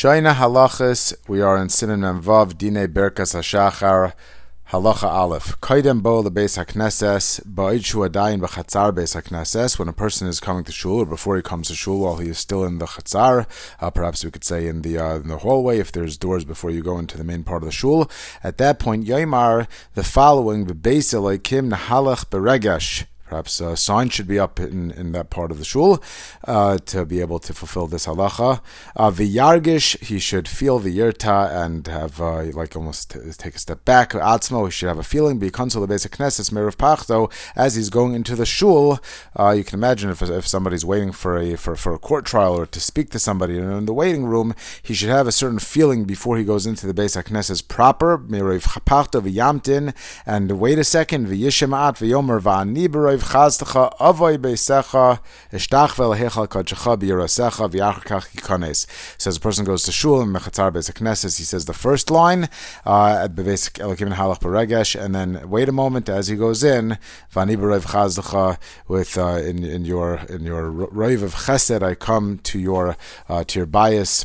Sheina halachas, we are in Sinan Mem Vav, Dine Birchos HaShachar, Halacha Aleph. Kaidem bo le Beis HaKnesses, ba'id shu adayin b'chatzar Beis HaKnesses, when a person is coming to shul, or before he comes to shul while he is still in the chatzar, perhaps we could say in the hallway, if there's doors before you go into the main part of the shul. At that point, Yaimar, the following, b'beis Elokim nahalach b'regesh. Perhaps a sign should be up in that part of the shul to be able to fulfill this halacha. V'yargish, he should feel the yirta and have almost take a step back. Atzmo, he should have a feeling. B'yikonso lebeis haknesses merav pachto, as he's going into the shul. You can imagine if somebody's waiting for a court trial or to speak to somebody in the waiting room, he should have a certain feeling before he goes into the Beis HaKnesses proper. Merav pachto v'yamtin, and wait a second. V'yishemat v'yomer v'ani b'rav It says a person goes to shul and mechatzar Beis HaKnesses, he says the first line, and then wait a moment as he goes in, with in your roiv of chesed, I come to your bias.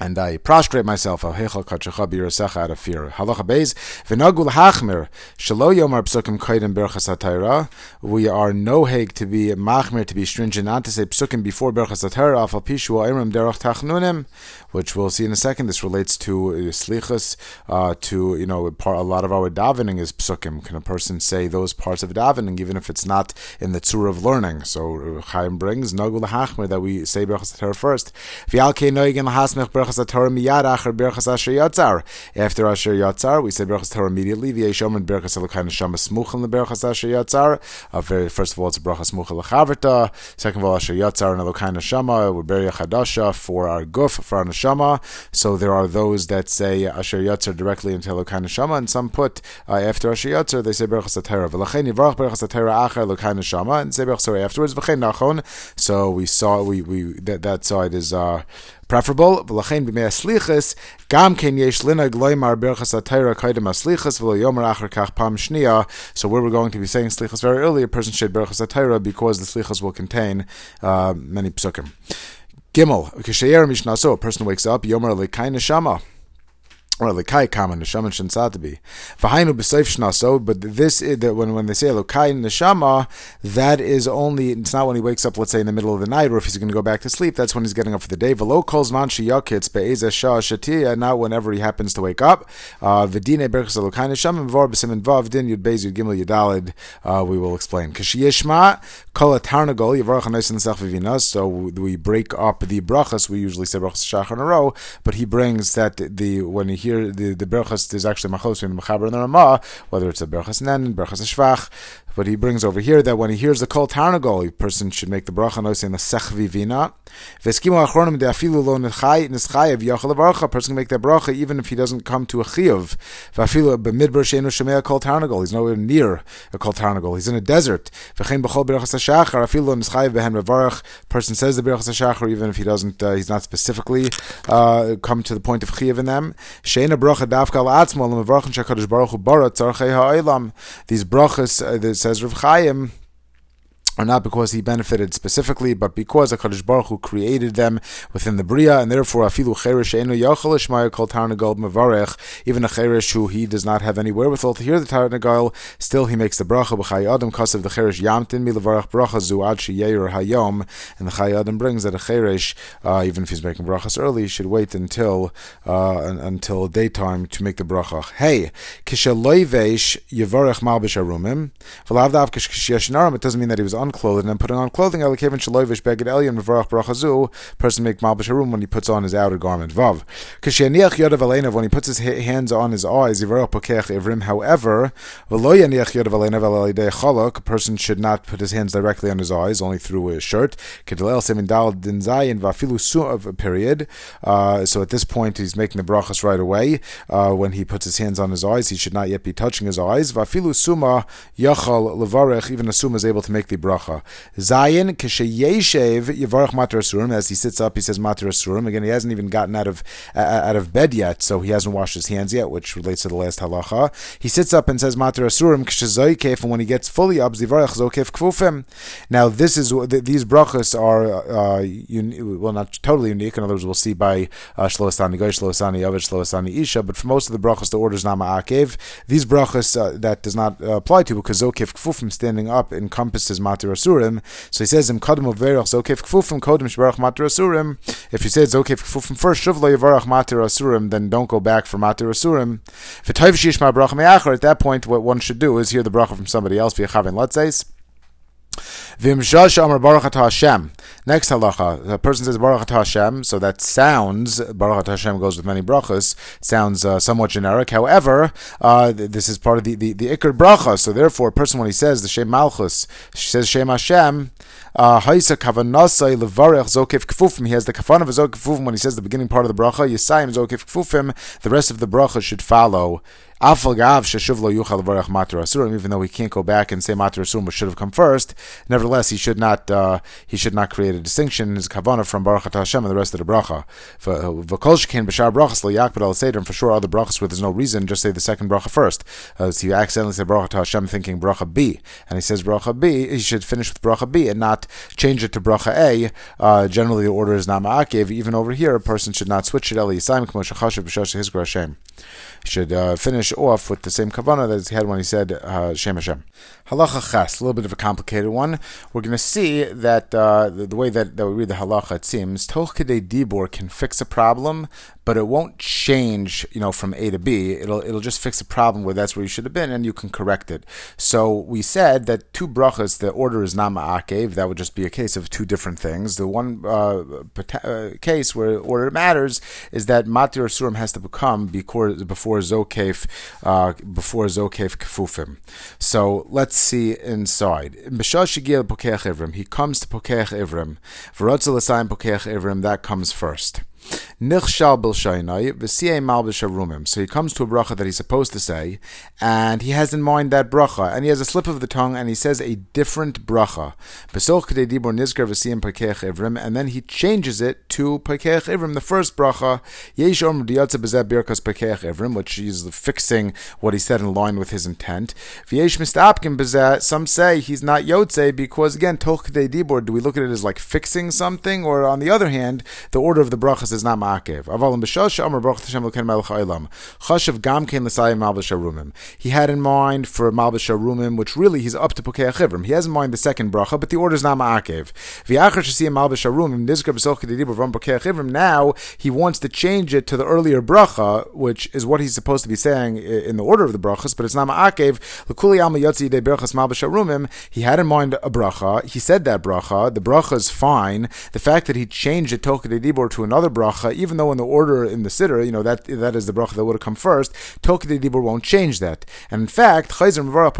And I prostrate myself out of fear. Halacha beis v'nagul hachmir shelo yomar pesukim kaidem berachas hatayra. We are no heg to be machmir, to be stringent, not to say pesukim before berachas hatayra. Afal pishu ha'imrim derach tachnunim, which we'll see in a second. This relates to slichas, a lot of our davening is pesukim. Can a person say those parts of davening even if it's not in the tzur of learning? So Chaim brings nagul hachmir that we say berachas hatayra first. V'al kei noigen lahasmich berachas. After Asher Yatzar, we say Birchos HaTorah immediately. V'yeshomen Birchos Elokai Neshama smuchim leBirchos Asher Yatzar. First of all, it's Birchos smuchim leChaverta. Second of all, Asher Yatzar and Elokai Neshama we bury a chadasha for our guf, for our neshama. So there are those that say Asher Yatzar directly into Elokai Neshama, and some put after Asher Yatzar they say Birchos HaTorah. V'lachein yivarach Birchos HaTorah acher Elokai Neshama, and say Birchos HaTorah afterwards. V'chein nachon. So we saw that side is preferable. V'lachein b'mei aslichas gam ken yesh linag loymar berachas hatayra kaidem aslichas v'lo yomer acher kach pam shnia. So where we're going to be saying slichas very early, a person should berachas hatayra because the slichas will contain many psukim. Gimel kishayer mishnaso. So a person wakes up yomer lekai neshama. Or Elokai Kama Neshama Shinsatabi. V'hainu b'seif shnaso. But when they say Elokai Neshama, that is only, it's not when he wakes up, let's say in the middle of the night, or if he's going to go back to sleep, that's when he's getting up for the day. V'lo kol zman sheyakitz be'ezeh shah shatiya, not whenever he happens to wake up. V'dinei berchus Elokai Neshama v'var b'simen vav din yud beis yud gimel yudalid. We will explain. K'shiyishma kol atarnagol yivarach hanois nesach v'vinas. So we break up the brachas. We usually say brachas shachar in a row, but he brings that when he hears. The berachas, there's actually machlos between the Mechaber and the Rama, whether it's a berachas nen, berachas shvach. But he brings over here that when he hears the kol tarnagol, a person should make the bracha noise in the sechvi vina. V'eskimo achronim de'afilu lo nischayev yachal baracha. A person can make that bracha even if he doesn't come to a chiyuv. V'afilu b'midbar she'enu shemei kol tarnagol. He's nowhere near a kol tarnagol. He's in a desert. V'chein b'chol berachas hashachar afilu lo nischayev b'hen mevarach. Person says the berachas hashachar even if he doesn't, he's not specifically come to the point of chiyuv in them. She'ena bracha dafkal atzmo l'mevarachin shakadosh baruch hu bara tzarchei ha'olam. These brachas, says Rav Chaim, are not because he benefited specifically, but because HaKadosh Baruch Hu created them within the Bria, and therefore afilu cheresh einu yachal ishmael kol tarnagol mevarech, even a cheresh who he does not have any wherewithal to hear the tarnagol, still he makes the bracha b'chay adam kasev the cheresh yamtin milavarech bracha zu ad sheyeir hayom, and the chay adam brings that a cheresh, even if he's making brachas early, he should wait until daytime to make the bracha. Hey, kisheloivesh yivarech malbush arumim v'lavdav kishkishiyashinaram. It doesn't mean that he was unclothed and then putting on clothing. Person make malbush harum when he puts on his outer garment. Vav when he puts his hands on his eyes. Pokeach Ivrim. However, a person should not put his hands directly on his eyes, only through his shirt. Period. So at this point, he's making the brachas right away. When he puts his hands on his eyes, he should not yet be touching his eyes. Even a suma is able to make the brachas. bracha. Zayin k'sheyeshev yivarach Matir Asurim. As he sits up, he says Matir Asurim. Again, he hasn't even gotten out of bed yet, so he hasn't washed his hands yet, which relates to the last halacha. He sits up and says Matir Asurim k'shezoykef, and when he gets fully up, zivarach Zokef Kefufim. Now, these brachas are not totally unique. In other words, we'll see by Shelo Asani goy, Shelo Asani av, Shelo Asani isha. But for most of the brachas, the order is not ma'akev. These brachas that does not apply to, because Zokef Kefufim, standing up, encompasses Matir Asurim. So he says im kadam uverach Zokef Kefufim kodem shbarach Matir Asurim. If you say Zokef Kefufim first, shuv lo yivarach Matir Asurim, then don't go back for Matir Asurim. V'tayv shishma bracha me'achar. At that point, what one should do is hear the bracha from somebody else. V'yachavin latzeis. Next halacha, the person says Baruch Atah Hashem, so that sounds, Baruch Atah Hashem goes with many brachas, sounds somewhat generic. However, this is part of the Iker bracha, so therefore a person, when he says the Sheim Malchus, she says Sheim Hashem, he has the kafanah of Zokef Kefufim. When he says the beginning part of the bracha, Yisayim Zokef Kefufim, the rest of the bracha should follow. Even though he can't go back and say Matir Asurim, which should have come first, nevertheless he should not create a distinction in his kavanah from Baruch Atah Hashem and the rest of the bracha. For sure, other brachas where there's no reason, just say the second bracha first. So you accidentally say Baruch Atah Hashem, thinking bracha B, and he says bracha B. He should finish with bracha B and not change it to bracha A. Generally, the order is not ma'akev. Even over here, a person should not switch it. He should finish off with the same kavanah that he had when he said Shem Hashem. Halacha Ches, a little bit of a complicated one. We're going to see that the way that we read the halacha, it seems Toch Kedei Dibur can fix a problem, but it won't change, from A to B. It'll just fix a problem where that's where you should have been, and you can correct it. So we said that two brachas, the order is not ma'akev. That would just be a case of two different things. The one case where order matters is that Matir Asurim has to become before Zokef Kefufim. So let's see inside. He comes to Pokeach Ivrim. V'rotzel asayim Pokeach Ivrim, that comes first. So he comes to a bracha that he's supposed to say, and he has in mind that bracha, and he has a slip of the tongue, and he says a different bracha, and then he changes it to Pokeach Ivrim, the first bracha, which is fixing what he said in line with his intent. Some say he's not Yotze, because again, Toch Kedei Dibur, do we look at it as like fixing something, or on the other hand, the order of the brachas is not ma'akev. He had in mind for Malbush Arumim, which really he's up to Pokeach Ivrim. He has in mind the second bracha, but the order is not ma'akev. Now he wants to change it to the earlier bracha, which is what he's supposed to be saying in the order of the brachas, but it's not ma'akev. He had in mind a bracha. He said that bracha. The bracha is fine. The fact that he changed it Toch Kedei Dibur to another bracha, even though in the order in the siddur, that is the bracha that would have come first, Toch Kedei Dibur won't change that. And in fact, there's not even a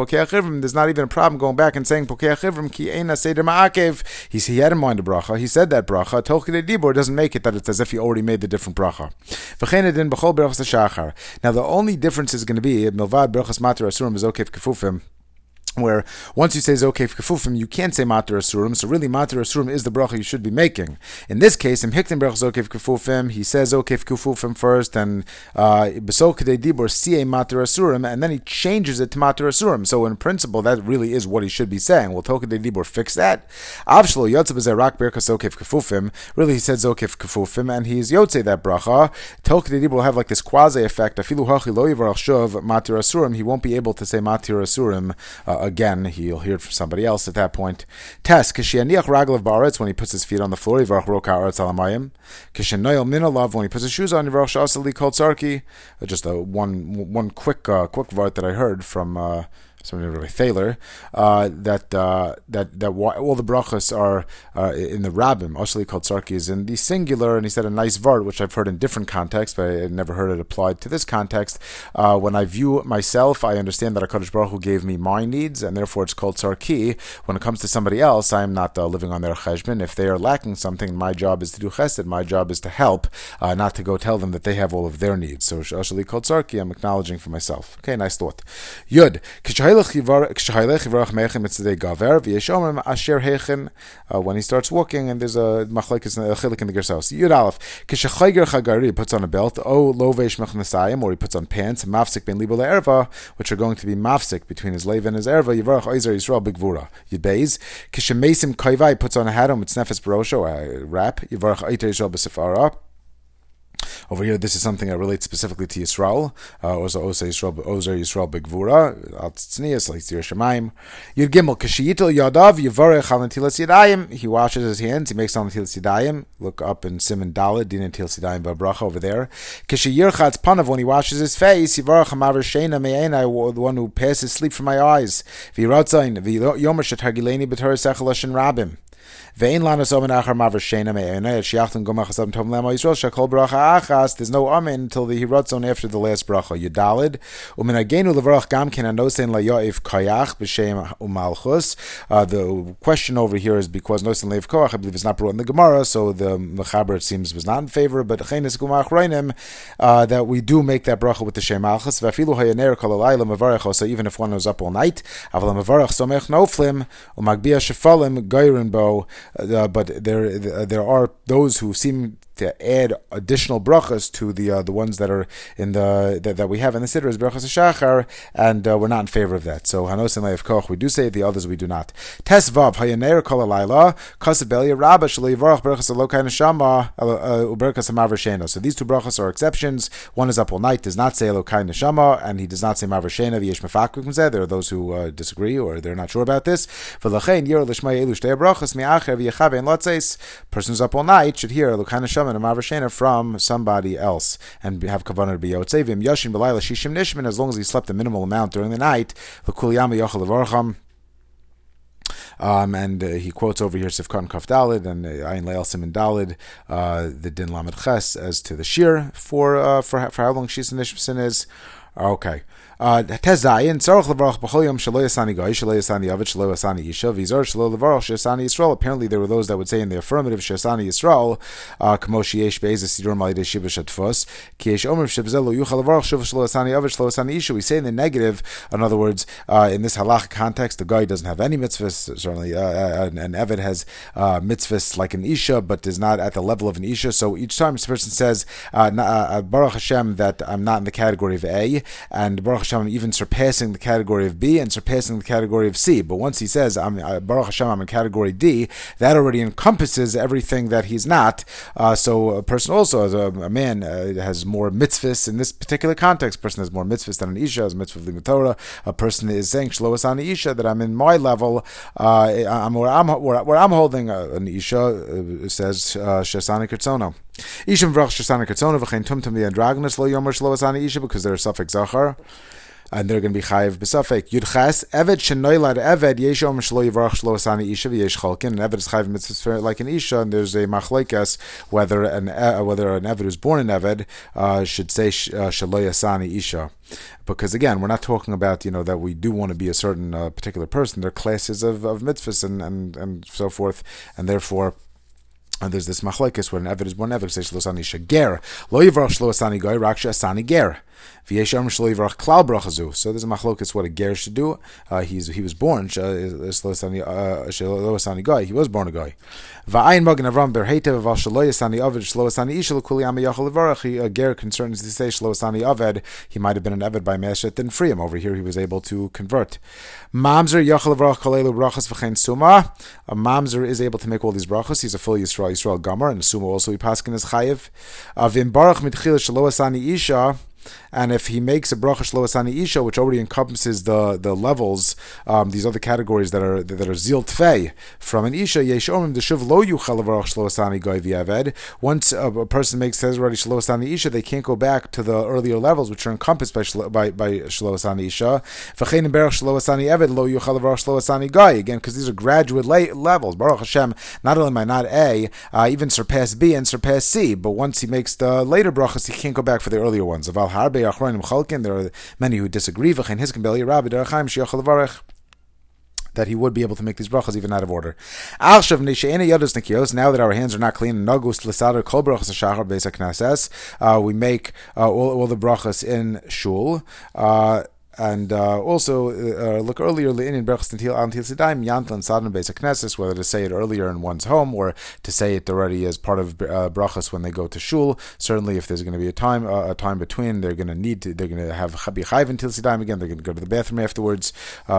problem going back and saying Pokeach Ivrim ki eina seder ma'akev. He had in mind a bracha. He said that bracha. Toch Kedei Dibur doesn't make it that it's as if he already made the different bracha. Now the only difference is going to be milvad Birchos Matir Asurim Zokef Kefufim, where once you say Zokef Kefufim, you can't say Matir Asurim, so really Matir Asurim is the bracha you should be making. In this case, Im Hiktin Brach Zokef Kefufim, he says Zokef Kefufim first, and B'Soch Kedei Dibur Si'e Matir Asurim, and then he changes it to Matir Asurim. So in principle, that really is what he should be saying. Will Toch Kedei Dibur fix that? Avshlo Yotze B'Zeh Rak Birchos Zokef Kefufim. Really, he said Zokef Kefufim, and he's Yotze that bracha. Toch Kedei Dibur will have like this quasi effect. Afilu Hachi Lo Yivarach Shuv Matir Asurim. He won't be able to say Matir Asurim. Again, he'll hear it from somebody else at that point. Tes, k'she'aniach raglav ba'aretz, when he puts his feet on the floor, yivarach roka ha'aretz al hamayim. K'she'noyel min alav, when he puts his shoes on, yivarach she'asa li kol tzarki. Just one quick vart that I heard from somebody named Thaler, that all the brachas are in the Rabbim. Ashli Kol Tzarki is in the singular, and he said a nice vart, which I've heard in different contexts, but I had never heard it applied to this context. When I view myself, I understand that HaKadosh Baruch Hu gave me my needs, and therefore it's called Tzarki. When it comes to somebody else, I am not living on their cheshbon. If they are lacking something, my job is to do chesed, my job is to help, not to go tell them that they have all of their needs. So Ashli Kol Tzarki, I'm acknowledging for myself. Okay, nice thought. Yud, Kishayim When he starts walking, and there's a machleik in the Gersaus. Yud Aleph, Kishachayger Chagari puts on a belt, O Lovesh Mechnasayim, or he puts on pants, Mafsik Ben Libo LeErva, which are going to be Mafsik between his Lev and his Erva, Yivarach Oizer Yisrael Bigvura. Yud Beis, Kishemesim Kayvai puts on a hat, it's Nefes Barosho, a wrap, Yivarach Oiter Yisrael B'Sefara. Over here, this is something that relates specifically to Yisrael. Also, Ozer Yisrael Begvura, Al Tznias, like Tzir Shemaim. Yud Gimel, Kashiyitel Yadav, Yivarech al-n'til ha-sidaim. He washes his hands, he makes al-n'til ha-sidaim. Look up in Siman Dalet, Din al-n'til ha-sidaim Babracha over there. Kashiyirchatz Panav, when he washes his face, Yivarech HaMa'avir Sheina me'enai, the one who passes sleep from my eyes. V'yiratzayin, v'yomash et-hargileni b'torah sechel ashen rabim. There's no amen until the hiratzon after the last bracha. Yudalid uminagenu levarach gamkin anosen layoif koyach b'shem umalchus. The question over here is because nosen layoif koyach, I believe, is not brought in the Gemara, so the Mechaber, it seems, was not in favor. But chenes gumach reinim that we do make that bracha with the Sheim Malchus. Vafilu hayaner kolalayla mevarach, so even if one is up all night, avla mevarach somech noflim umagbia shefalim geirin bo. But there are those who seem to add additional brachas to the ones that are in the that we have in the Siddur as Birchos HaShachar, and we're not in favor of that. So Hanos and Leif Koch we do say, the others we do not. Tes Vav Hayaner Kol Alayla Kasabelia Rabba Shelo Yivarach Birchos Elokai Neshama Uberchos HaMa'avir Sheina. So these two brachas are exceptions. One is up all night, does not say Elokai Neshama, and he does not say Ma'avir Sheina. V'yesh Mefakim Zeh. There are those who disagree or they're not sure about this. V'lachein Yer Lishmay Elu Shtei Brachas Mi'acher V'yechav En Lotzeis. Persons up all night should hear Elokai Neshama and al-m'avrashen ha-me'en from somebody else, and have kavanah to be yotzei v'im yashin b'layla shishim nishmin, as long as he slept a minimal amount during the night. L'kul yama yochel levarcham. And he quotes over here Sifkan Kaf Dalid and Ayin Leil Siman Dalid, the Din Lamed Ches, as to the shir for how long shis and nishmin is. Okay. Tezayin, Tzarech Levarach B'chol Yom Shelo Asani goy, Shelo Asani av, Shelo Asani isha, Vizor Shelo Levarach Shelo Asani Yisrael. Apparently, there were those that would say in the affirmative Shelo Asani Yisrael, K'mo sheyesh be'ez Siddur Malidei Shiba Shatfus, Ki yesh omer shebzeh lo yuchal levarach Shelo Asani av, Shelo Asani isha. We say in the negative, in other words, in this halachic context, the guy doesn't have any mitzvahs. Certainly, an Eved has mitzvahs like an isha, but is not at the level of an isha. So each time this person says, Baruch Hashem, that I'm not in the category of A, and Baruch Hashem, I'm even surpassing the category of B and surpassing the category of C. But once he says, Baruch Hashem, I'm in category D, that already encompasses everything that he's not. So a person also, as a man, has more mitzvahs. In this particular context, a person has more mitzvahs than an isha, has mitzvah of the Torah. A person is saying, Shelo Asani isha, that I'm in my level, I'm holding an isha, says, Shesani Kirtzono. Ishim Vrach Shesani Kirtzono, V'chein Tumtum V'yandragnes, Lo Yomer Shelo Asani isha, because they're suffix Zachar. And they're going to be chayiv b'safek. Yudchas eved shenoilad eved yeshom shlo yivarach shlo asani isha v'yesh chalkin. An eved is chayiv mitzvah like an isha, and there's a machlekes whether an eved who's born an eved should say shlo asani isha. Because again, we're not talking about that we do want to be a certain particular person. They're classes of mitzvahs and so forth, and therefore. And there's this machlekes when an eved is born eved says shlo asani isha ger lo yivarach shlo asani goy raksha asani ger. So there's a machlokes what a ger should do. He was born he was born a guy. A ger concerns to say shlo asani aved. He might have been an eved by Meshet and Freem. Over here he was able to convert. A mamzer is able to make all these brachas. He's a full Yisrael Gamar, and Suma also he paskin is chayiv. Vim barach mitchil shlo asani isha. And if he makes a bracha shelo asani isha, which already encompasses the levels, these other categories that are zil tfei from an isha, yesh omim deshuv lo yuchal levarach shelo asani goy v'yaved. Once a person says already shelo asani isha, they can't go back to the earlier levels, which are encompassed by shelo asani isha. V'chein berach shelo asani eved lo yuchal levarach shelo asani goy, again because these are graduate levels. Baruch Hashem, not only am I not A, even surpass B and surpass C. But once he makes the later brachas, he can't go back for the earlier ones. There are many who disagree that he would be able to make these brachas even out of order. Now that our hands are not clean, we make all the brachas in shul. And also, look earlier in Birchos al-n'til ha-sidaim, Yantan Sadon Beis HaKnesses, whether to say it earlier in one's home or to say it already as part of brachas when they go to shul. Certainly, if there's going to be a time between, they're going to have B'chayv al-n'til ha-sidaim again. They're going to go to the bathroom afterwards.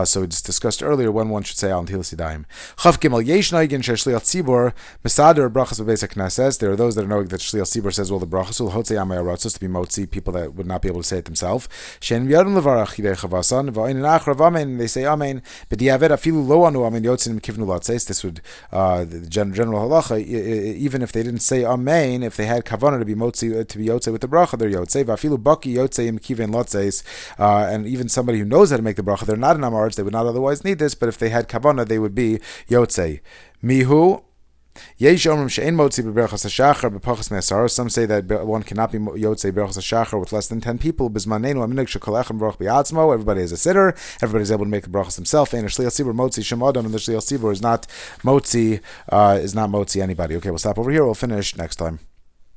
So it's discussed earlier when one should say al-n'til ha-sidaim. Chav Gimel Yesh Noigin She Shliach Tzibur Mesader Brachas Beis HaKnesses. There are those that know that Shliach Tzibur says all the brachas Hulhotzei Amay Aratzos to be motzi people that would not be able to say it themselves. Shein V'yadam Levarach. They say amen. This would the general halacha. Even if they didn't say amen, if they had kavanah to be motzi, to be yotze with the bracha, they're yotze. Vafilu baki yotze im kiven lotzeis. And even somebody who knows how to make the bracha, they're not an Amoritz. They would not otherwise need this. But if they had kavanah, they would be yotze. Mihu. Some say that one cannot be Yotzei Birchos HaShachar with less than 10 people. Everybody is a sitter. Everybody is able to make the brachas himself. And the Shliach Tzibur is not motzi anybody. Okay, we'll stop over here. We'll finish next time.